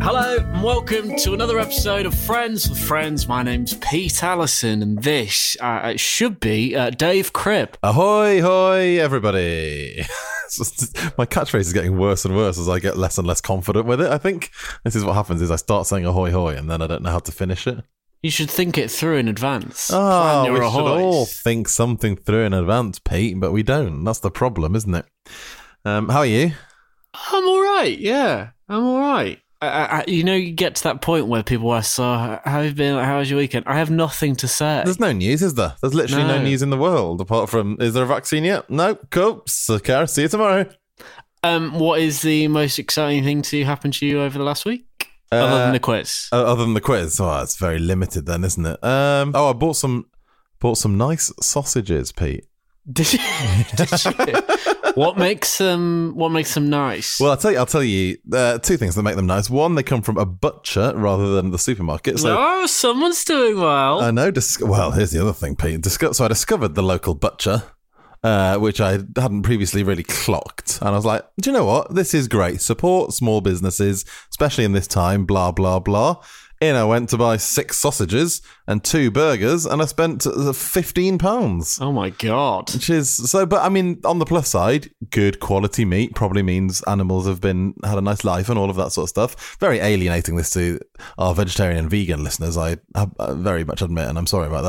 Hello and welcome to another episode of Friends with Friends. My name's Pete Allison and this should be Dave Crib. Ahoy, hoy, everybody. My catchphrase is getting worse and worse as I get less and less confident with it, I think. This is what happens is I start saying ahoy, hoy and then I don't know how to finish it. You should think it through in advance. Oh, we ahoys. Should all think something through in advance, Pete, but we don't. That's the problem, isn't it? How are you? I'm all right, yeah. I'm all right. You get to that point where people ask, so how have you been? How was your weekend? I have nothing to say. There's no news, is there? There's literally no news in the world apart from, is there a vaccine yet? No, cool. So, Cara, see you tomorrow. What is the most exciting thing to happen to you over the last week? Other than the quiz. Oh, it's very limited then, isn't it? I bought some nice sausages, Pete. Did you? What makes them nice? Well, I'll tell you two things that make them nice. One, they come from a butcher rather than the supermarket. So, oh, someone's doing well. I know. Well, here's the other thing, Pete. So I discovered the local butcher, which I hadn't previously really clocked. And I was like, do you know what? This is great. Support small businesses, especially in this time, blah, blah, blah. In I went to buy 6 sausages and 2 burgers, and I spent £15. Oh, my God. Which is so, but I mean, on the plus side, good quality meat probably means animals have had a nice life and all of that sort of stuff. Very alienating this to our vegetarian and vegan listeners, I very much admit, and I'm sorry about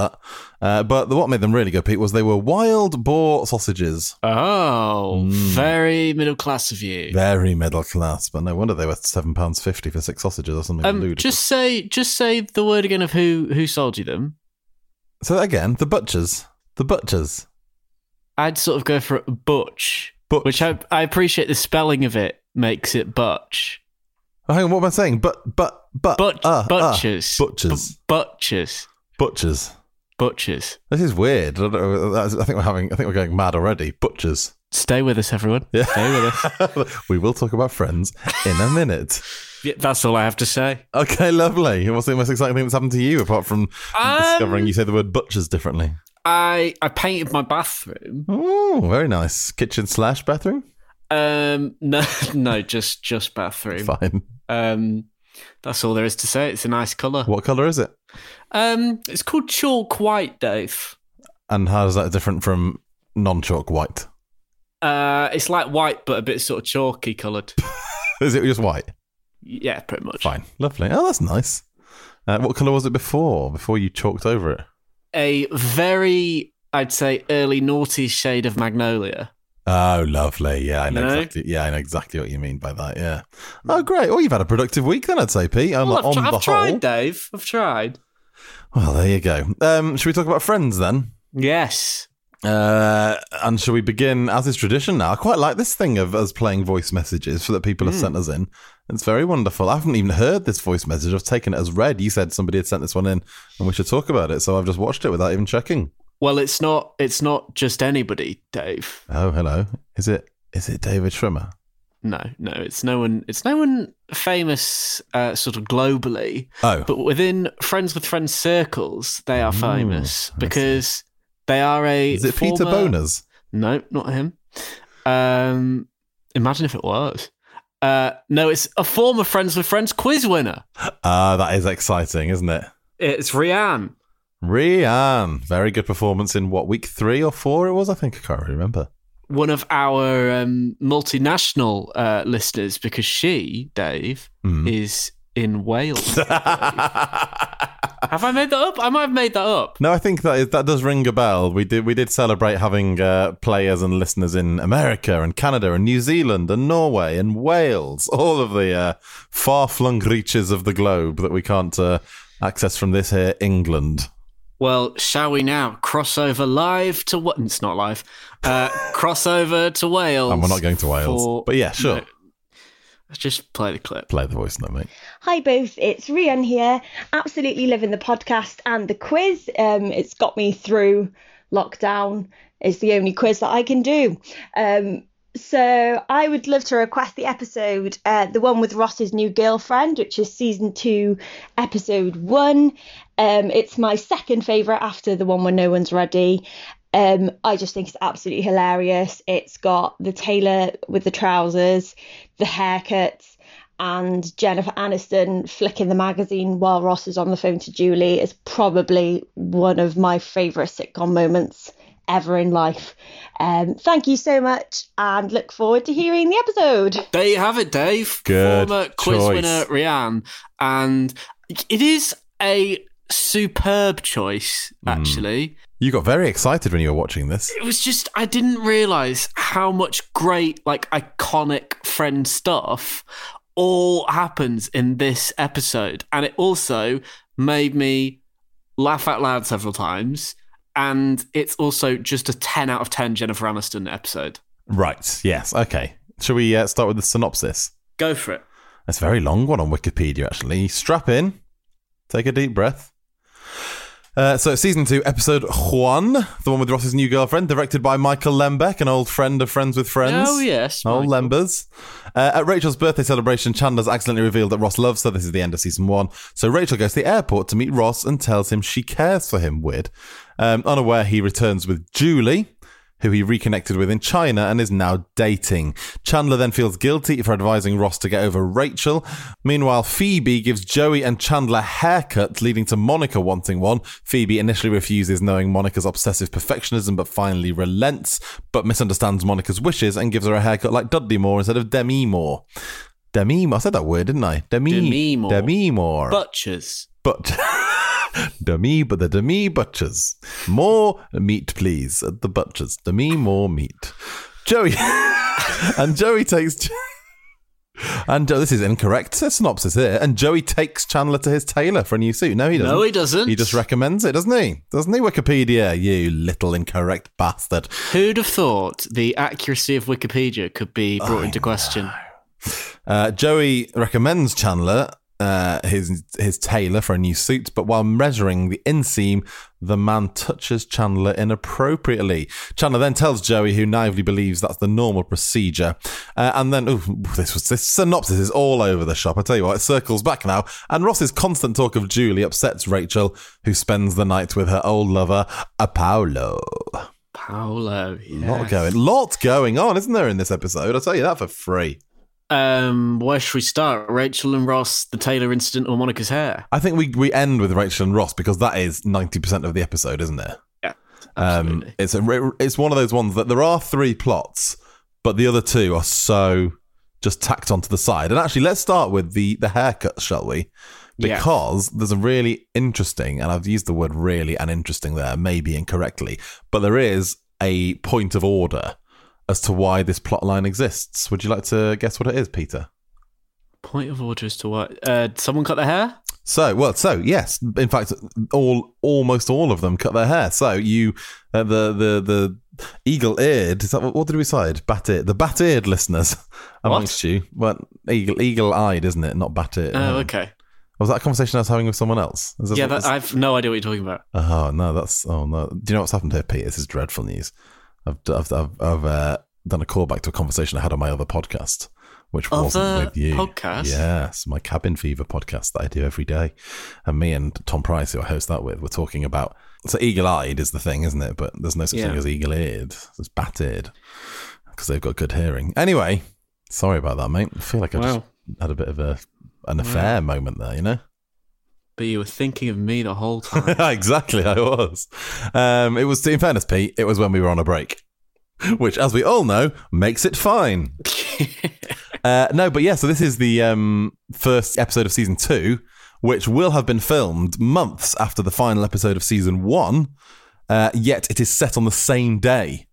that. But what made them really good, Pete, was they were wild boar sausages. Oh, Very middle class of you. Very middle class, but no wonder they were £7.50 for 6 sausages or something ludicrous. Just say the word again of who sold you them. So again, the butchers. I'd sort of go for a butch. Which I appreciate the spelling of it makes it butch. Oh, hang on, what am I saying? Butchers. This is weird. I think we're going mad already. Butchers. Stay with us, everyone. Yeah. Stay with us. We will talk about Friends in a minute. Yeah, that's all I have to say. Okay, lovely. What's the most exciting thing that's happened to you, apart from discovering you say the word butchers differently? I painted my bathroom. Oh, very nice. Kitchen/bathroom? No, just bathroom. Fine. That's all there is to say. It's a nice colour. What colour is it? It's called chalk white, Dave. And how is that different from non-chalk white? It's like white, but a bit sort of chalky coloured. Is it just white? Yeah, pretty much. Fine. Lovely. Oh, that's nice. What colour was it before you chalked over it? A very, I'd say, early naughty shade of magnolia. Oh, lovely. Yeah, I know exactly what you mean by that, yeah. Oh, great. Well, you've had a productive week then, I'd say, Pete. I've tried, Dave. I've tried. Well, there you go. Should we talk about Friends then? Yes. And shall we begin, as is tradition now? I quite like this thing of us playing voice messages that people have sent us in. It's very wonderful. I haven't even heard this voice message. I've taken it as read. You said somebody had sent this one in and we should talk about it. So I've just watched it without even checking. Well, it's not just anybody, Dave. Oh, hello. Is it David Schwimmer? No, it's no one famous sort of globally. Oh. But within Friends with Friends circles, they are famous because they are a Is it former... Peter Boners? No, not him. Imagine if it was. No, it's a former Friends with Friends quiz winner. That is exciting, isn't it? It's Rianne. Rianne. Very good performance in what, week 3 or 4 it was? I think I can't really remember. One of our multinational listeners, because she, Dave, is in Wales. Have I made that up? I might have made that up. No, I think that does ring a bell. We did celebrate having players and listeners in America and Canada and New Zealand and Norway and Wales, all of the far-flung reaches of the globe that we can't access from this here England. Well, shall we now cross over live to what? It's not live. Cross over to Wales. And we're not going to Wales, but yeah, sure. No. Let's just play the clip. Play the voice note, mate. Hi both, it's Rhianne here. Absolutely loving the podcast and the quiz. It's got me through lockdown. It's the only quiz that I can do. So I would love to request the episode, the one with Ross's new girlfriend, which is season 2, episode 1. It's my second favourite after the one where no one's ready. I just think it's absolutely hilarious. It's got the tailor with the trousers, the haircuts, and Jennifer Aniston flicking the magazine while Ross is on the phone to Julie. It's probably one of my favourite sitcom moments ever in life. Thank you so much and look forward to hearing the episode. There you have it, Dave. Good former quiz winner Rhianne. And it is a superb choice, actually. You got very excited when you were watching this. It was just, I didn't realise how much great, like, iconic friend stuff all happens in this episode. And it also made me laugh out loud several times. And it's also just a 10 out of 10 Jennifer Aniston episode. Right, yes, okay. Shall we start with the synopsis? Go for it. It's a very long one on Wikipedia, actually. Strap in, take a deep breath. So season 2, episode 1, the one with Ross's new girlfriend, directed by Michael Lembeck, an old friend of Friends with Friends. Oh, yes. Michael. Old Lembers. At Rachel's birthday celebration, Chandler's accidentally revealed that Ross loves her. This is the end of season 1. So Rachel goes to the airport to meet Ross and tells him she cares for him. Weird. Unaware, he returns with Julie, who he reconnected with in China and is now dating. Chandler then feels guilty for advising Ross to get over Rachel. Meanwhile, Phoebe gives Joey and Chandler haircuts, leading to Monica wanting one. Phoebe initially refuses, knowing Monica's obsessive perfectionism, but finally relents, but misunderstands Monica's wishes and gives her a haircut like Dudley Moore instead of Demi Moore. Demi Moore? I said that word, didn't I? Demi Moore. Demi Moore. Butchers. But... the Demi Butchers. More meat, please, at the butchers. Demi Moore meat. Joey. And Joey takes... And this is incorrect synopsis here. And Joey takes Chandler to his tailor for a new suit. No, he doesn't. No, he doesn't. He just recommends it, doesn't he? Doesn't he, Wikipedia? You little incorrect bastard. Who'd have thought the accuracy of Wikipedia could be brought into question? Joey recommends Chandler... his tailor for a new suit, but while measuring the inseam, the man touches Chandler inappropriately. Chandler then tells Joey, who naively believes that's the normal procedure. And then, this synopsis is all over the shop. I tell you what, it circles back now. And Ross's constant talk of Julie upsets Rachel, who spends the night with her old lover, Paolo. Paolo, yes. Lot going on, isn't there, in this episode? I'll tell you that for free. Where should we start? Rachel and Ross, the Taylor incident, or Monica's hair? I think we end with Rachel and Ross because that is 90% of the episode, isn't it? Yeah, absolutely. It's one of those ones that there are 3 plots, but the other 2 are so just tacked onto the side. And actually, let's start with the haircut, shall we? Because there's a really interesting, and I've used the word really and interesting there, maybe incorrectly, but there is a point of order as to why this plotline exists. Would you like to guess what it is, Peter? Point of order as to what? Someone cut their hair? So yes. In fact, almost all of them cut their hair. So you, the eagle-eared, is that, what did we decide? Bat-eared. The bat-eared listeners amongst you. Well, eagle-eyed, isn't it? Not bat-eared. Oh, okay. Was that a conversation I was having with someone else? I've no idea what you're talking about. Oh, no. Do you know what's happened here, Pete? This is dreadful news. I've done a callback to a conversation I had on my other podcast, which wasn't with you. Podcast? Yes, my Cabin Fever podcast that I do every day. And me and Tom Price, who I host that with, were talking about... So eagle-eyed is the thing, isn't it? But there's no such thing as eagle-eared. It's bat-eared because they've got good hearing. Anyway, Sorry about that, mate. I feel like I just had a bit of an affair moment there, you know? But you were thinking of me the whole time. Exactly, I was. It was, in fairness, Pete, it was when we were on a break, which, as we all know, makes it fine. No, but yeah, so this is the first episode of season 2, which will have been filmed months after the final episode of season 1, yet it is set on the same day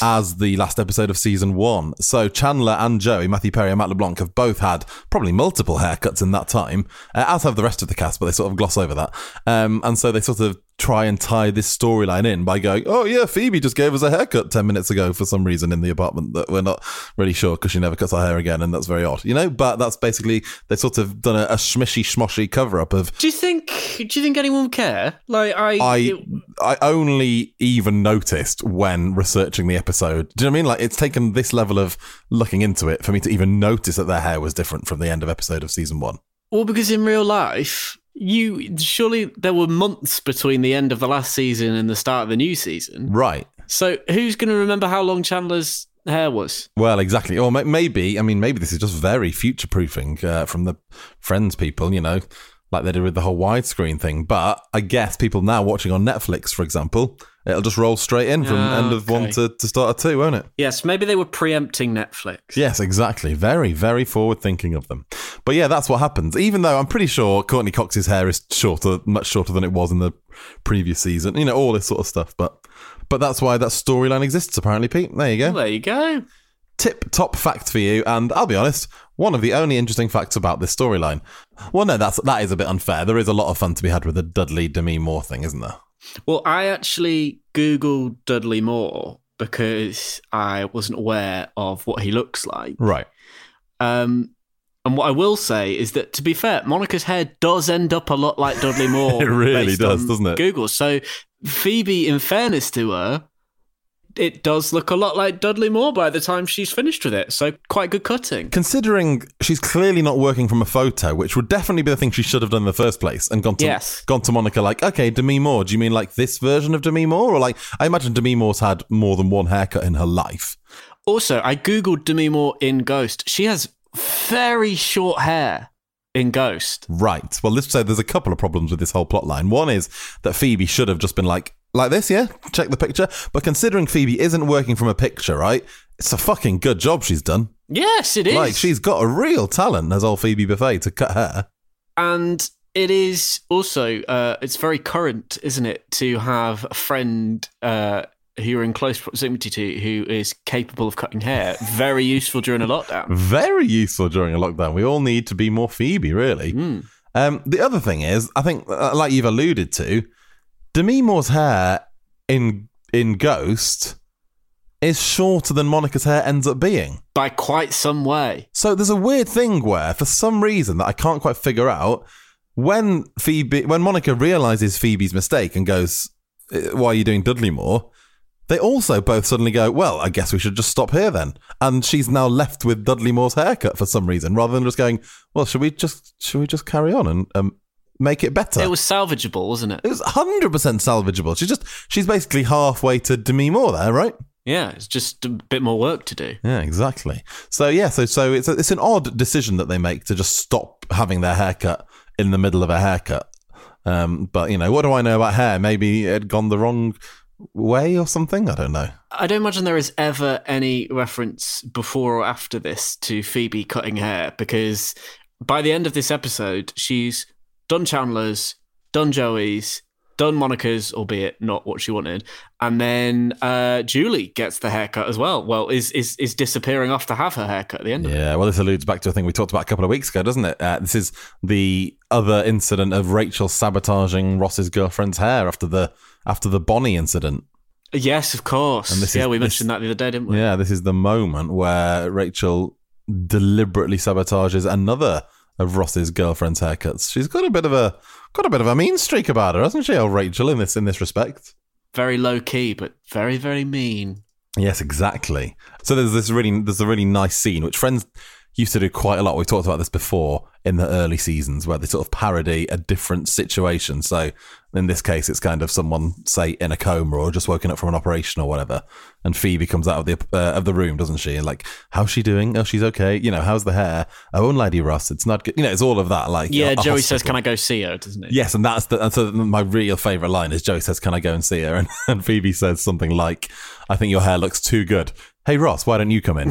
as the last episode of season 1. So Chandler and Joey, Matthew Perry and Matt LeBlanc, have both had probably multiple haircuts in that time, as have the rest of the cast, but they sort of gloss over that. And so they sort of try and tie this storyline in by going, oh yeah, Phoebe just gave us a haircut 10 minutes ago for some reason in the apartment that we're not really sure because she never cuts her hair again, and that's very odd, you know? But that's basically, they sort of done a schmishy schmoshy cover-up of... Do you think anyone would care? Like, I only even noticed when researching the episode. Do you know what I mean? Like, it's taken this level of looking into it for me to even notice that their hair was different from the end of episode of season 1. Well, because in real life... Surely there were months between the end of the last season and the start of the new season. Right. So who's going to remember how long Chandler's hair was? Well, exactly. Or maybe this is just very future-proofing from the Friends people, you know, like they did with the whole widescreen thing. But I guess people now watching on Netflix, for example, it'll just roll straight in from end of 1 to start of 2, won't it? Yes, maybe they were preempting Netflix. Yes, exactly. Very, very forward-thinking of them. But yeah, that's what happens. Even though I'm pretty sure Courtney Cox's hair is much shorter than it was in the previous season. You know, all this sort of stuff. But that's why that storyline exists, apparently, Pete. There you go. Well, there you go. Tip-top fact for you, and I'll be honest, one of the only interesting facts about this storyline. Well, no, that is a bit unfair. There is a lot of fun to be had with the Demi Moore thing, isn't there? Well, I actually Googled Dudley Moore because I wasn't aware of what he looks like. Right. And what I will say is that, to be fair, Monica's hair does end up a lot like Dudley Moore. It really does, doesn't it? Google. So Phoebe, in fairness to her, it does look a lot like Dudley Moore by the time she's finished with it. So quite good cutting. Considering she's clearly not working from a photo, which would definitely be the thing she should have done in the first place, and gone to Monica like, okay, Demi Moore, do you mean like this version of Demi Moore? Or like, I imagine Demi Moore's had more than one haircut in her life. Also, I Googled Demi Moore in Ghost. She has very short hair in Ghost. Right. Well, so there's a couple of problems with this whole plot line. One is that Phoebe should have just been like this, yeah? Check the picture. But considering Phoebe isn't working from a picture, right? It's a fucking good job she's done. Yes, it is. Like, she's got a real talent as old Phoebe Buffay to cut hair. And it is also, it's very current, isn't it, to have a friend who you're in close proximity to who is capable of cutting hair. Very useful during a lockdown. Very useful during a lockdown. We all need to be more Phoebe, really. Mm. The other thing is, I think, like you've alluded to, Demi Moore's hair in Ghost is shorter than Monica's hair ends up being. By quite some way. So there's a weird thing where, for some reason that I can't quite figure out, when Monica realises Phoebe's mistake and goes, why are you doing Dudley Moore? They also both suddenly go, well, I guess we should just stop here then. And she's now left with Dudley Moore's haircut for some reason, rather than just going, well, should we just carry on and make it better? It was salvageable, wasn't it? It was 100% salvageable. She's basically halfway to Demi Moore there, right? Yeah, it's just a bit more work to do. Yeah, exactly. So yeah, so it's an odd decision that they make to just stop having their haircut in the middle of a haircut. But you know, what do I know about hair? Maybe it had gone the wrong way or something? I don't know. I don't imagine there is ever any reference before or after this to Phoebe cutting hair, because by the end of this episode, she's done Chandler's, done Joey's, done Monica's, albeit not what she wanted, and then Julie gets the haircut as well. Well, is disappearing off to have her haircut at the end of it. Yeah, well, this alludes back to a thing we talked about a couple of weeks ago, doesn't it? This is the other incident of Rachel sabotaging Ross's girlfriend's hair after the Bonnie incident. Yes, of course. And we mentioned that the other day, didn't we? Yeah, this is the moment where Rachel deliberately sabotages another of Ross's girlfriend's haircuts. She's got a bit of a mean streak about her, hasn't she, old Rachel, in this respect? Very low key, but very, very mean. Yes, exactly. So there's a really nice scene which Friends used to do quite a lot. We talked about this before in the early seasons where they sort of parody a different situation. So in this case, it's kind of someone, say, in a coma or just woken up from an operation or whatever. And Phoebe comes out of the room, doesn't she? And like, how's she doing? Oh, she's okay. You know, how's the hair? Oh, Lady Ross, it's not good. You know, it's all of that. Like, yeah, you know, Joey says, "Can I go see her?" Doesn't it? Yes, and that's and so my real favorite line is Joey says, "Can I go and see her?" And Phoebe says something like, "I think your hair looks too good. Hey, Ross, why don't you come in?"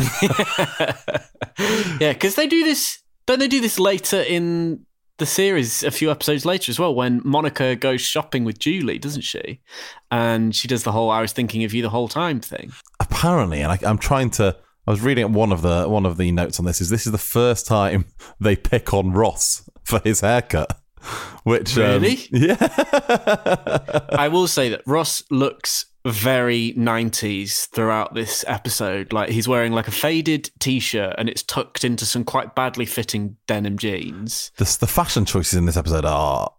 Yeah, because they do this, don't they do this later in the series, a few episodes later as well, when Monica goes shopping with Julie, doesn't she? And she does the whole "I was thinking of you the whole time" thing. Apparently, and I was reading one of the notes on this is the first time they pick on Ross for his haircut. Which, really? Yeah. I will say that Ross looks very 90s throughout this episode. Like, he's wearing like a faded t-shirt and it's tucked into some quite badly fitting denim jeans. The fashion choices in this episode are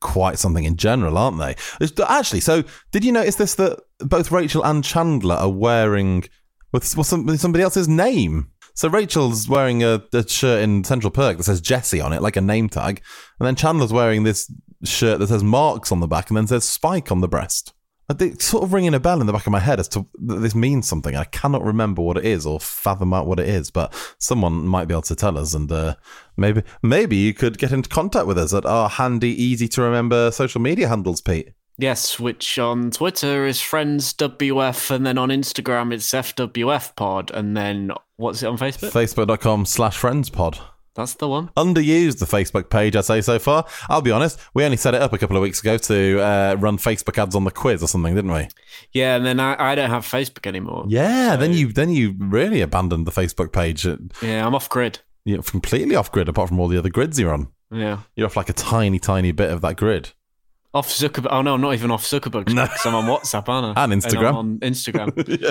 quite something in general, aren't they? Actually, so did you notice this, that both Rachel and Chandler are wearing with somebody else's name? So Rachel's wearing a shirt in Central Perk that says Jesse on it, like a name tag, and then Chandler's wearing this shirt that says Marks on the back and then says Spike on the breast. It's sort of ringing a bell in the back of my head as to this means something. I cannot remember what it is or fathom out what it is, but someone might be able to tell us, and maybe you could get into contact with us at our handy, easy-to-remember social media handles, Pete. Yes, which on Twitter is FriendsWF, and then on Instagram it's FWFpod, and then what's it on Facebook? Facebook.com/FriendsPod. That's the one. Underused, the Facebook page, I'd say so far. I'll be honest, we only set it up a couple of weeks ago to run Facebook ads on the quiz or something, didn't we? Yeah, and then I don't have Facebook anymore. Yeah, so then you really abandoned the Facebook page. Yeah, I'm off grid. You're completely off grid, apart from all the other grids you're on. Yeah. You're off like a tiny, tiny bit of that grid. Off Zuckerberg. Oh, no, I'm not even off Zuckerberg, because I'm on WhatsApp, aren't I? And Instagram. And on Instagram. Yeah.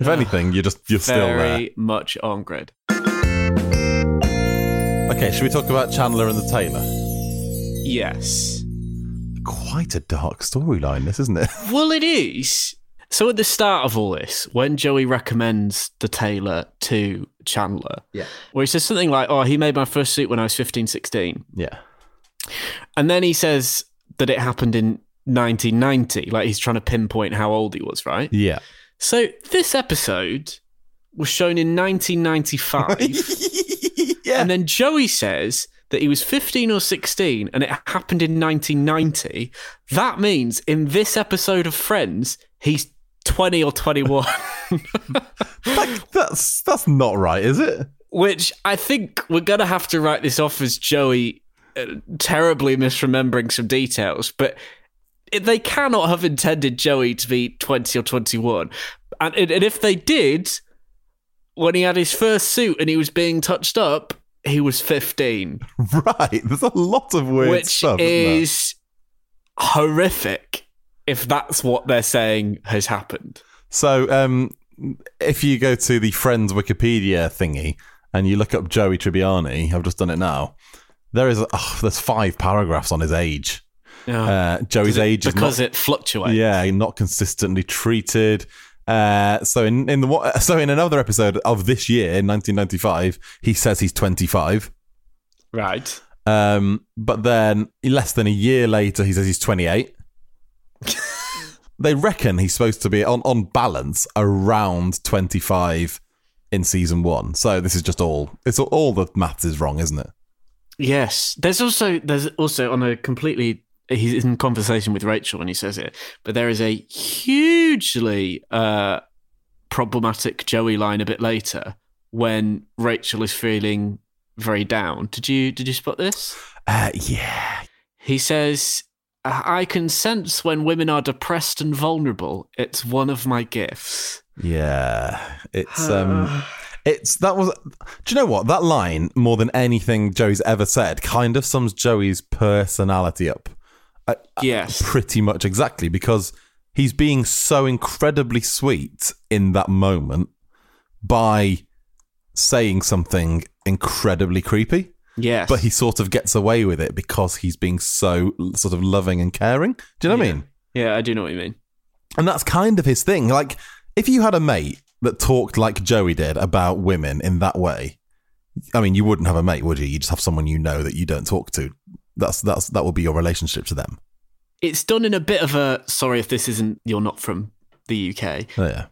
If anything, you're still there. Very much on grid. Okay, should we talk about Chandler and the Tailor? Yes. Quite a dark storyline, this, isn't it? Well, it is. So at the start of all this, when Joey recommends the Tailor to Chandler, yeah, where he says something like, "Oh, he made my first suit when I was 15, 16. Yeah. And then he says that it happened in 1990. Like, he's trying to pinpoint how old he was, right? Yeah. So this episode was shown in 1995. Yeah. And then Joey says that he was 15 or 16 and it happened in 1990. That means in this episode of Friends, he's 20 or 21. that's not right, is it? Which I think we're going to have to write this off as Joey terribly misremembering some details. But they cannot have intended Joey to be 20 or 21. And if they did, when he had his first suit and he was being touched up, he was 15. Right. There's a lot of weird stuff. Which is horrific if that's what they're saying has happened. So if you go to the Friends Wikipedia thingy and you look up Joey Tribbiani, I've just done it now, there's 5 paragraphs on his age. Oh, Joey's age is because it fluctuates. Yeah, not consistently treated. So in another episode of this year, in 1995, he says he's 25. Right. But then less than a year later, he says he's 28. They reckon he's supposed to be, on balance, around 25 in season 1. So this is just all the maths is wrong, isn't it? Yes. There's also on a completely... He's in conversation with Rachel when he says it, but there is a hugely problematic Joey line a bit later when Rachel is feeling very down. Did you spot this? Yeah. He says, "I can sense when women are depressed and vulnerable. It's one of my gifts." Yeah, it's do you know what? That line, more than anything Joey's ever said, kind of sums Joey's personality up. Yes. Pretty much exactly, because he's being so incredibly sweet in that moment by saying something incredibly creepy. Yes. But he sort of gets away with it because he's being so sort of loving and caring. Do you know what I mean? Yeah, I do know what you mean. And that's kind of his thing. Like, if you had a mate that talked like Joey did about women in that way, I mean, you wouldn't have a mate, would you? You just have someone you know that you don't talk to. That would be your relationship to them. It's done in a bit of a, sorry if this isn't, you're not from the UK. Oh, yeah.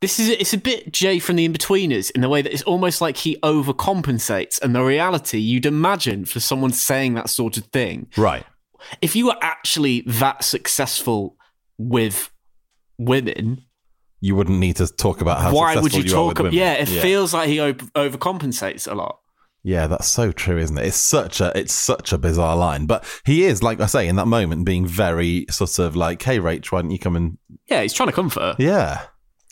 It's a bit Jay from The Inbetweeners in the way that it's almost like he overcompensates, and the reality you'd imagine for someone saying that sort of thing. Right. If you were actually that successful with women, you wouldn't need to talk about how successful would you are with women. Yeah, it feels like he overcompensates a lot. Yeah, that's so true, isn't it? It's such a bizarre line, but he is, like I say, in that moment being very sort of like, "Hey, Rach, why don't you come and..." Yeah, he's trying to comfort her. Yeah.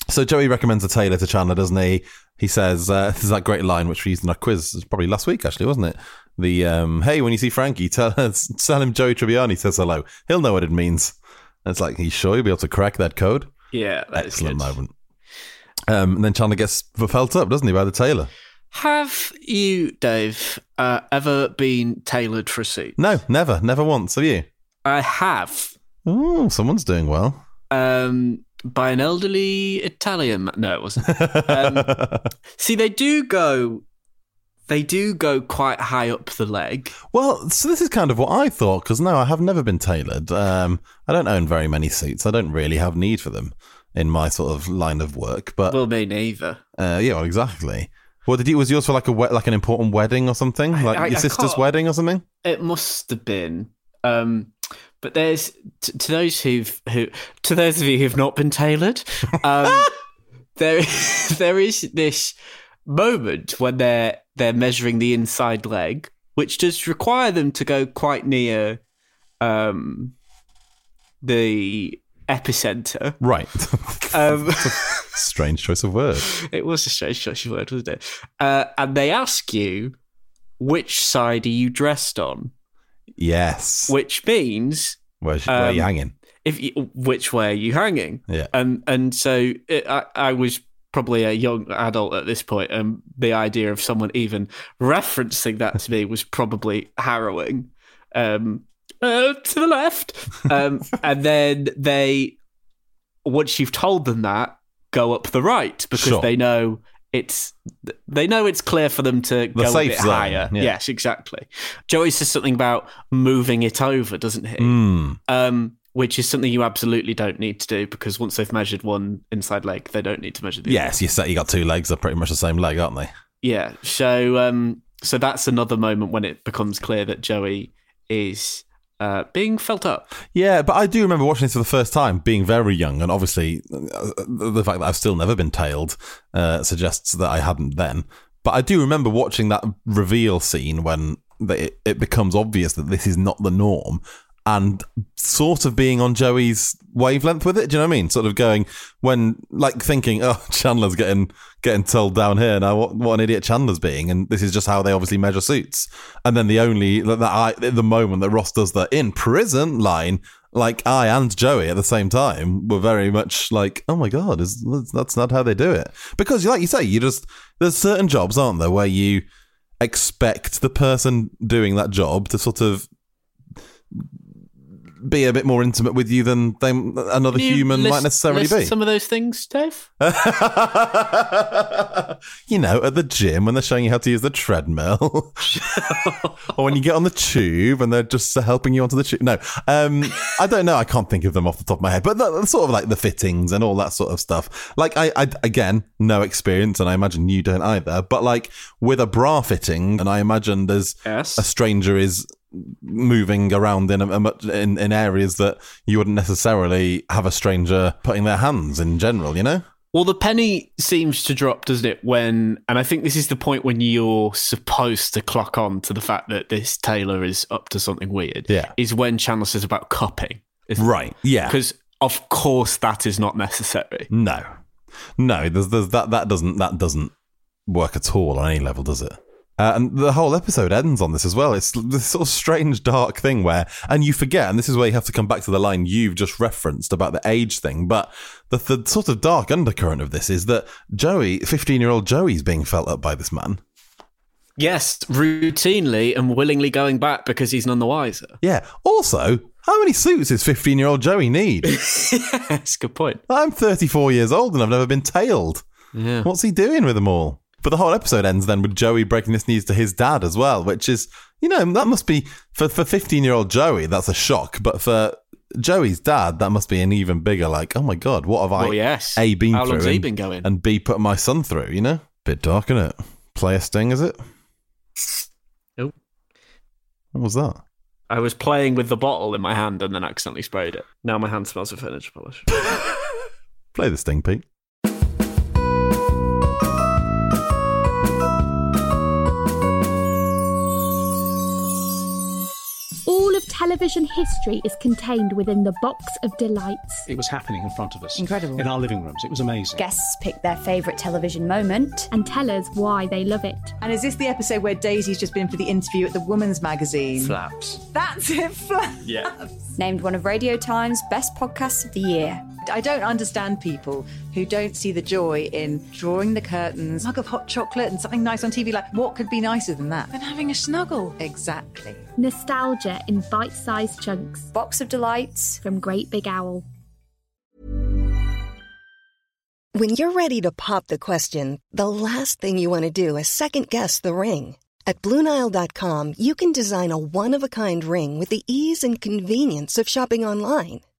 So Joey recommends a tailor to Chandler, doesn't he? He says, "This is that great line which we used in our quiz. It was probably last week, actually, wasn't it? The hey, when you see Frankie, tell him Joey Tribbiani says hello. He'll know what it means." And it's like, "He's sure you'll be able to crack that code." Yeah, that excellent moment. And then Chandler gets felt up, doesn't he, by the tailor? Have you, Dave, ever been tailored for a suit? No, never once. Have you? I have. Oh, someone's doing well. By an elderly Italian man. No, it wasn't. See, they do go quite high up the leg. Well, so this is kind of what I thought, because no, I have never been tailored. I don't own very many suits. I don't really have need for them in my sort of line of work. But well, me neither. Yeah, well, exactly. What did you? Was yours for like an important wedding or something? Like your sister's wedding or something? It must have been. But there's to those of you who've not been tailored, there is this moment when they're measuring the inside leg, which does require them to go quite near the epicenter. Right. Strange choice of word. It was a strange choice of word, wasn't it? And they ask you, which side are you dressed on? Yes. Which means... where are you hanging? Which way are you hanging? Yeah. And so I was probably a young adult at this point, and the idea of someone even referencing that to me was probably harrowing. To the left. And then they, once you've told them that, go up the right, because sure, they know it's clear for them to go a bit higher. Yeah. Yes, exactly. Joey says something about moving it over, doesn't he? Which is something you absolutely don't need to do, because once they've measured one inside leg, they don't need to measure the other. Yes, you say you got two legs, they're pretty much the same leg, aren't they? Yeah. So that's another moment when it becomes clear that Joey is being felt up. Yeah, but I do remember watching this for the first time, being very young, and obviously the fact that I've still never been tailed suggests that I hadn't then. But I do remember watching that reveal scene when it becomes obvious that this is not the norm, and sort of being on Joey's wavelength with it. Do you know what I mean? Sort of going, when, like, thinking, oh, Chandler's getting told down here now, what an idiot Chandler's being, and this is just how they obviously measure suits. And then the moment that Ross does the "in prison" line, like, I and Joey at the same time were very much like, oh my God, that's not how they do it. Because, like you say, there's certain jobs, aren't there, where you expect the person doing that job to sort of be a bit more intimate with you than another human might necessarily be. Some of those things, Dave? You know, at the gym when they're showing you how to use the treadmill. Or when you get on the tube and they're just helping you onto the tube. No, I don't know. I can't think of them off the top of my head. But that's sort of like the fittings and all that sort of stuff. Like, I again, no experience, and I imagine you don't either. But like with a bra fitting, and I imagine there's a stranger is moving around in areas that you wouldn't necessarily have a stranger putting their hands in general, you know? Well, the penny seems to drop, doesn't it? And I think this is the point when you're supposed to clock on to the fact that this tailor is up to something weird. Yeah. Is when Chandler says about cupping. Right. Yeah. Because of course that is not necessary. No, there's that doesn't work at all on any level, does it? And the whole episode ends on this as well. It's this sort of strange, dark thing and you forget, and this is where you have to come back to the line you've just referenced about the age thing, but the sort of dark undercurrent of this is that 15-year-old Joey's being felt up by this man. Yes, routinely and willingly going back because he's none the wiser. Yeah. Also, how many suits does 15-year-old Joey need? That's a good point. I'm 34 years old and I've never been tailed. Yeah. What's he doing with them all? But the whole episode ends then with Joey breaking this news to his dad as well, which is, you know, that must be, for 15-year-old Joey, that's a shock. But for Joey's dad, that must be an even bigger, like, oh my God, what have I, well, yes. A, been How through? How long's he been going? And B, put my son through, you know? Bit dark, innit? Play a sting, is it? Nope. What was that? I was playing with the bottle in my hand and then accidentally sprayed it. Now my hand smells of furniture polish. Play the sting, Pete. Television history is contained within the box of delights. It was happening in front of us. Incredible. In our living rooms. It was amazing. Guests pick their favourite television moment. And tell us why they love it. And is this the episode where Daisy's just been for the interview at the Woman's Magazine? Flaps. That's it, Flaps. Yeah. Named one of Radio Time's best podcasts of the year. I don't understand people who don't see the joy in drawing the curtains, a mug of hot chocolate and something nice on TV. Like, what could be nicer than that? Than having a snuggle. Exactly. Nostalgia in bite-sized chunks. Box of delights from Great Big Owl. When you're ready to pop the question, the last thing you want to do is second-guess the ring. At BlueNile.com, you can design a one-of-a-kind ring with the ease and convenience of shopping online.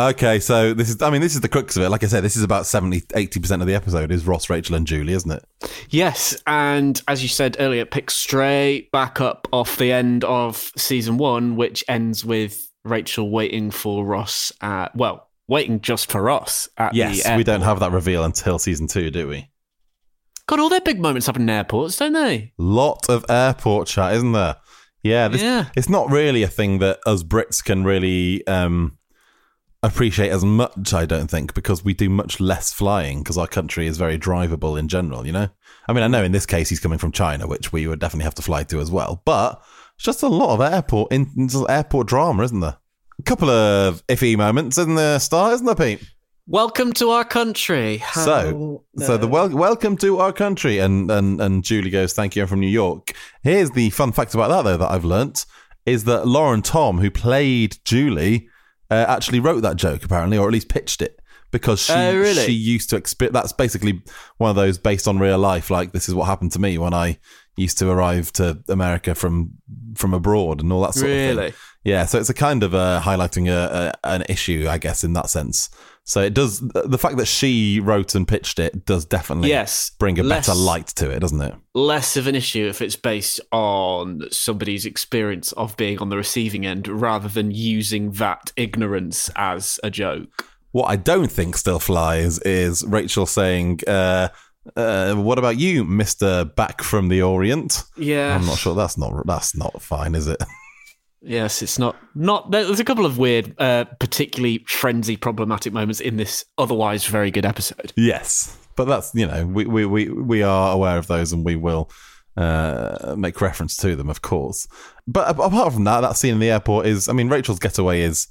Okay, so this is the crux of it. Like I said, this is about 70-80% of the episode is Ross, Rachel and Julie, isn't it? Yes, and as you said earlier, it picks straight back up off the end of season one, which ends with Rachel waiting for Ross at, well, waiting just for Ross at the airport. Yes, we don't have that reveal until season two, do we? God, all their big moments happen in airports, don't they? Lot of airport chat, isn't there? Yeah, It's not really a thing that us Brits can really... appreciate as much, I don't think, because we do much less flying because our country is very drivable in general, you know? I mean, I know in this case he's coming from China, which we would definitely have to fly to as well, but it's just a lot of airport drama, isn't there? A couple of iffy moments in the start, isn't there, Pete? Welcome to our country. Welcome to our country. And Julie goes, thank you, I'm from New York. Here's the fun fact about that, though, that I've learnt, is that Lauren Tom, who played Julie... actually wrote that joke, apparently, or at least pitched it, because she used to experience... That's basically one of those based on real life, like, this is what happened to me when I used to arrive to America from abroad and all that sort of thing. Yeah, so it's a kind of highlighting an issue, I guess, in that sense. So it does... The fact that she wrote and pitched it does definitely bring a better light to it, doesn't it? Less of an issue if it's based on somebody's experience of being on the receiving end rather than using that ignorance as a joke. What I don't think still flies is Rachel saying... what about you, Mr. Back from the Orient? Yeah. I'm not sure. That's not fine, is it? Yes, it's not. There's a couple of weird, particularly frenzy problematic moments in this otherwise very good episode. Yes. But that's, you know, we are aware of those and we will make reference to them, of course. But apart from that scene in the airport is, I mean, Rachel's getaway is,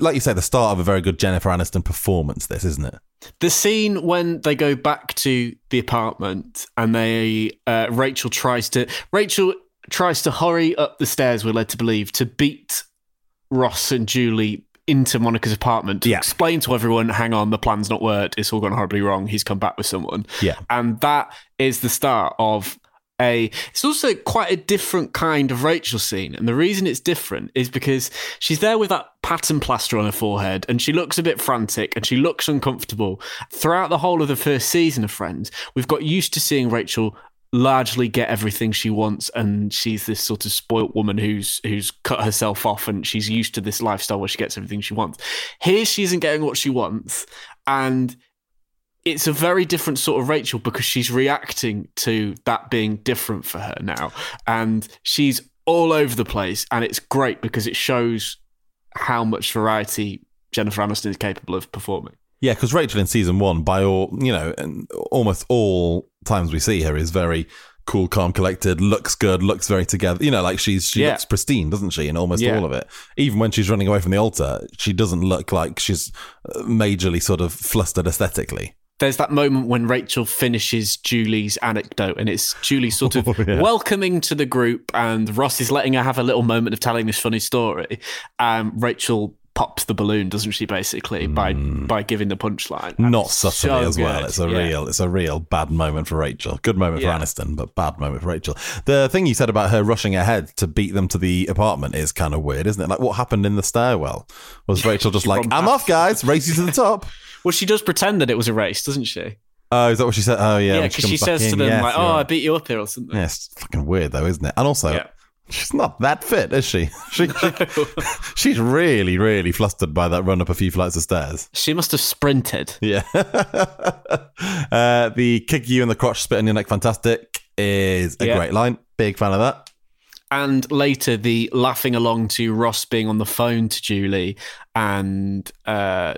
like you say, the start of a very good Jennifer Aniston performance, this, isn't it? The scene when they go back to the apartment and they Rachel tries to hurry up the stairs, we're led to believe, to beat Ross and Julie into Monica's apartment to explain to everyone, hang on, the plan's not worked, it's all gone horribly wrong, he's come back with someone. Yeah. And that is the start of it's also quite a different kind of Rachel scene. And the reason it's different is because she's there with that pattern plaster on her forehead and she looks a bit frantic and she looks uncomfortable. Throughout the whole of the first season of Friends, we've got used to seeing Rachel largely get everything she wants, and she's this sort of spoilt woman who's cut herself off and she's used to this lifestyle where she gets everything she wants. Here she isn't getting what she wants, and it's a very different sort of Rachel because she's reacting to that being different for her now, and she's all over the place, and it's great because it shows how much variety Jennifer Aniston is capable of performing. Yeah, because Rachel in season one, by all, you know, and almost all times we see her, is very cool, calm, collected, looks good, looks very together. You know, like she looks pristine, doesn't she, in almost all of it. Even when she's running away from the altar, she doesn't look like she's majorly sort of flustered aesthetically. There's that moment when Rachel finishes Julie's anecdote, and it's Julie sort of welcoming to the group, and Ross is letting her have a little moment of telling this funny story. Rachel pops the balloon, doesn't she, basically, by giving the punchline. Not subtly so as well. Good. It's a real bad moment for Rachel. Good moment for Aniston, but bad moment for Rachel. The thing you said about her rushing ahead to beat them to the apartment is kind of weird, isn't it? Like, what happened in the stairwell? Was Rachel just like, I'm off, guys, race you to the top? Well, she does pretend that it was a race, doesn't she? Oh, is that what she said? Oh, yeah. Yeah, because she says to them, I beat you up here or something. Yeah, it's fucking weird, though, isn't it? And also... Yeah. She's not that fit, is she? She's really, really flustered by that run up a few flights of stairs. She must have sprinted. Yeah. The kick you in the crotch, spit on your neck, fantastic is a great line. Big fan of that. And later, the laughing along to Ross being on the phone to Julie and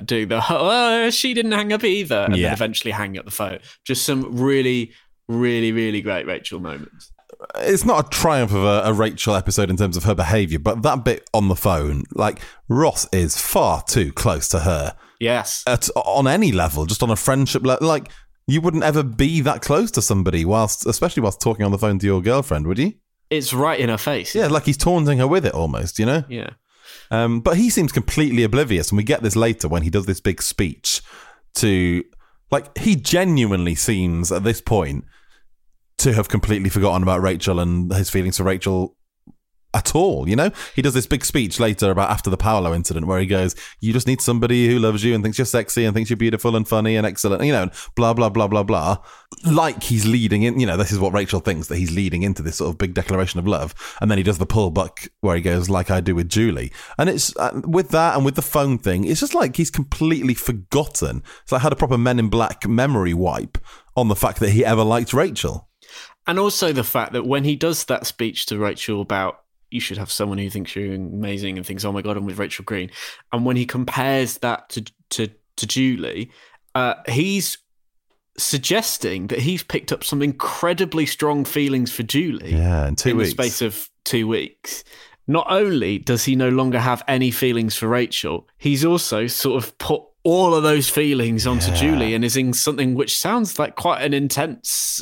doing the, oh, she didn't hang up either. And then eventually hanging up the phone. Just some really, really, really great Rachel moments. It's not a triumph of a Rachel episode in terms of her behaviour, but that bit on the phone, like, Ross is far too close to her. Yes. On any level, just on a friendship level. Like, you wouldn't ever be that close to somebody, especially whilst talking on the phone to your girlfriend, would you? It's right in her face. Yeah, like he's taunting her with it almost, you know? Yeah. But he seems completely oblivious, and we get this later when he does this big speech to... Like, he genuinely seems, at this point... to have completely forgotten about Rachel and his feelings for Rachel at all, you know? He does this big speech later about after the Paolo incident where he goes, you just need somebody who loves you and thinks you're sexy and thinks you're beautiful and funny and excellent, you know, blah, blah, blah, blah, blah. Like he's leading in, you know, this is what Rachel thinks, that he's leading into this sort of big declaration of love. And then he does the pullback where he goes, like I do with Julie. And it's with that and with the phone thing, it's just like he's completely forgotten. It's like I had a proper Men in Black memory wipe on the fact that he ever liked Rachel. And also the fact that when he does that speech to Rachel about you should have someone who thinks you're amazing and thinks, oh my God, I'm with Rachel Green. And when he compares that to Julie, he's suggesting that he's picked up some incredibly strong feelings for Julie in the space of 2 weeks. Not only does he no longer have any feelings for Rachel, he's also sort of put all of those feelings onto Julie and is in something which sounds like quite an intense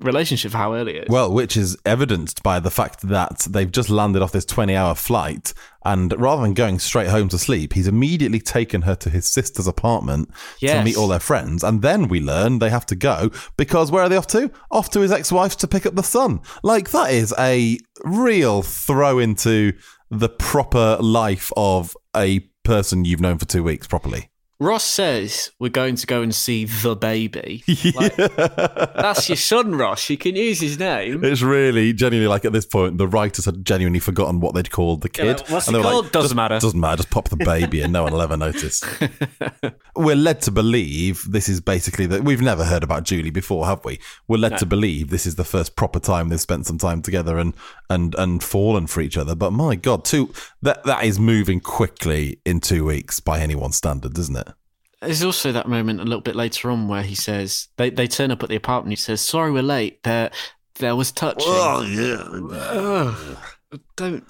relationship, how early it is. Well, which is evidenced by the fact that they've just landed off this 20-hour flight, and rather than going straight home to sleep, he's immediately taken her to his sister's apartment to meet all their friends. And then we learn they have to go because where are they off to? Off to his ex-wife to pick up the son. Like, that is a real throw into the proper life of a person you've known for 2 weeks properly. Ross says, we're going to go and see the baby. Like, that's your son, Ross. You can use his name. It's really genuinely like at this point, the writers had genuinely forgotten what they'd called the kid. Yeah, what's it called? Like, doesn't matter. Doesn't matter. Just pop the baby and no one will ever notice. We're led to believe this is basically that we've never heard about Julie before, have we? We're led to believe this is the first proper time they've spent some time together and fallen for each other. But my God, that is moving quickly in 2 weeks by anyone's standards, isn't it? There's also that moment a little bit later on where he says, they turn up at the apartment, he says, sorry we're late, there was touching. Oh, yeah. Oh, don't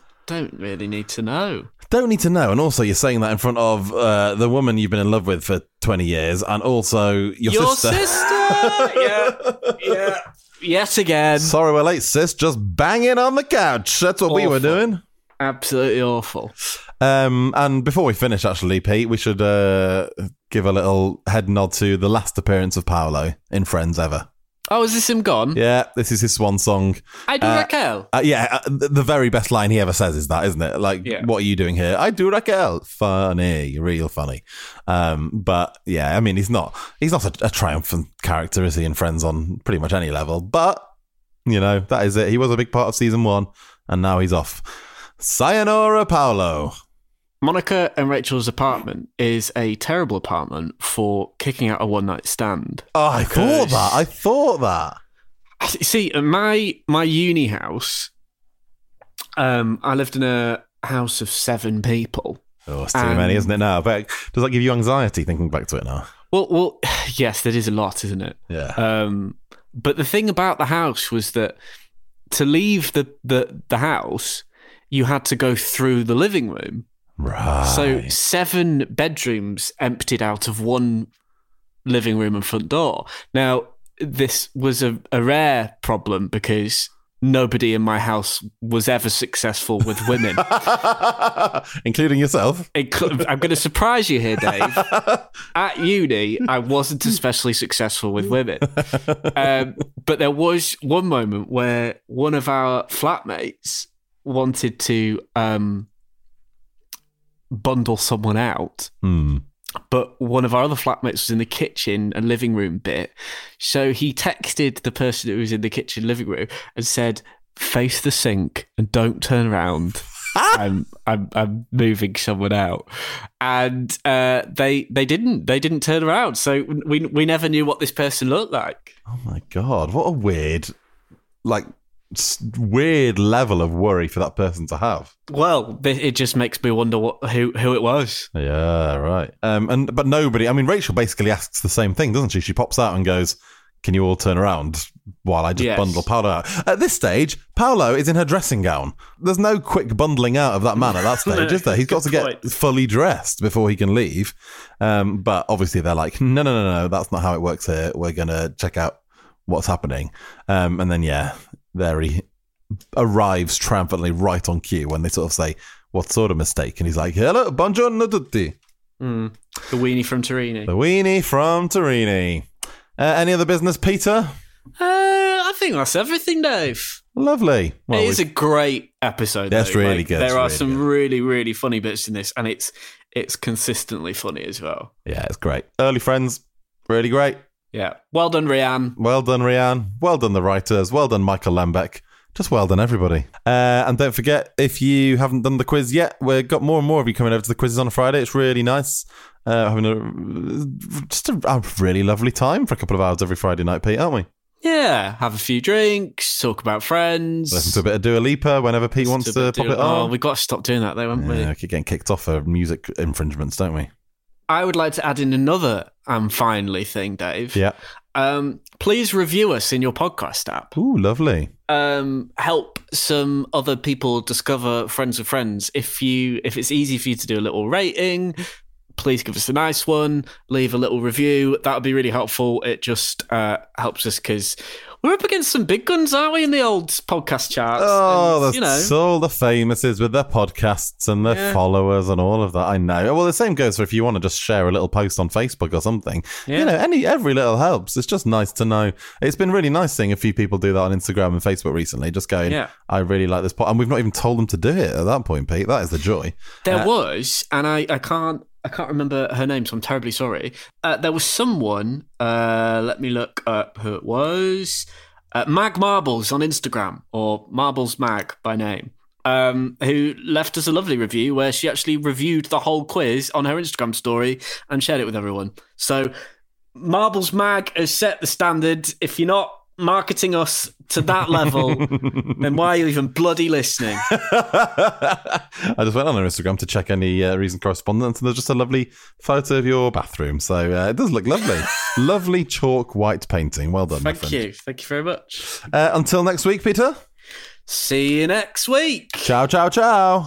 really need to know. Don't need to know. And also you're saying that in front of the woman you've been in love with for 20 years and also your sister. Your sister! Yeah. Yet again. Sorry we're late, sis. Just banging on the couch. That's what we were doing. Absolutely awful. And before we finish, actually, Pete, we should give a little head nod to the last appearance of Paolo in Friends ever. Oh, is this him gone? Yeah, this is his swan song. I do Raquel. The very best line he ever says is that, isn't it? Like, What are you doing here? I do Raquel. Funny, real funny. But yeah, I mean, he's not a triumphant character, is he, in Friends on pretty much any level? But, you know, that is it. He was a big part of season one, and now he's off. Sayonara, Paolo. Monica and Rachel's apartment is a terrible apartment for kicking out a one-night stand. Oh, I thought that. See, my uni house, I lived in a house of 7 people. Oh, it's too many, isn't it now? But does that give you anxiety thinking back to it now? Well, yes, that is a lot, isn't it? Yeah. But the thing about the house was that to leave the house, you had to go through the living room. Right. So 7 bedrooms emptied out of one living room and front door. Now, this was a rare problem because nobody in my house was ever successful with women. Including yourself. I'm going to surprise you here, Dave. At uni, I wasn't especially successful with women. But there was one moment where one of our flatmates wanted to... bundle someone out, but one of our other flatmates was in the kitchen and living room bit, so he texted the person who was in the kitchen living room and said, face the sink and don't turn around. I'm moving someone out, and they didn't turn around, so we never knew what this person looked like. Oh my god, what a weird level of worry for that person to have. Well, it just makes me wonder who it was. Yeah, right. But nobody. I mean, Rachel basically asks the same thing, doesn't she? She pops out and goes, "Can you all turn around while I just bundle Paolo out?" At this stage, Paolo is in her dressing gown. There's no quick bundling out of that man at that stage, is there? He's got to get fully dressed before he can leave. But obviously, they're like, "No, that's not how it works here. We're gonna check out what's happening." And then there he arrives triumphantly right on cue when they sort of say, what sort of mistake? And he's like, hello, buongiorno tutti. The weenie from Torini. Any other business, Peter? I think that's everything, Dave. Lovely. Well, it is a great episode. That's really good. There are some really, really funny bits in this, and it's consistently funny as well. Yeah, it's great. Early Friends, really great. Yeah. Well done, Rianne. Well done, Rianne. Well done, the writers. Well done, Michael Lembeck. Just well done, everybody. And don't forget, if you haven't done the quiz yet, we've got more and more of you coming over to the quizzes on a Friday. It's really nice. Having a really lovely time for a couple of hours every Friday night, Pete, aren't we? Yeah. Have a few drinks, talk about Friends. Listen to a bit of Dua Lipa whenever Pete wants to pop it on. Oh, we've got to stop doing that, though, haven't we? Yeah, we keep getting kicked off for music infringements, don't we? I would like to add in another finally thing, Dave. Yeah. Please review us in your podcast app. Ooh, lovely. Help some other people discover Friends with Friends. If it's easy for you to do a little rating, please give us a nice one. Leave a little review. That would be really helpful. It just helps us because we're up against some big guns, aren't we, in the old podcast charts? Oh, and, all the famouses with their podcasts and their followers and all of that. I know. Well, the same goes for if you want to just share a little post on Facebook or something. Yeah. You know, every little helps. It's just nice to know. It's been really nice seeing a few people do that on Instagram and Facebook recently, just going, I really like this podcast. And we've not even told them to do it at that point, Pete. That is the joy. There was, and I can't remember her name, so I'm terribly sorry. There was someone, let me look up who it was, Mag Marbles on Instagram, or Marbles Mag by name, who left us a lovely review where she actually reviewed the whole quiz on her Instagram story and shared it with everyone. So Marbles Mag has set the standard. If you're not marketing us to that level, then why are you even bloody listening? I just went on her Instagram to check any recent correspondence, and there's just a lovely photo of your bathroom, so it does look lovely. Lovely chalk white painting. Well done, thank my friend. Thank you very much. Until next week, Peter. See you next week. Ciao.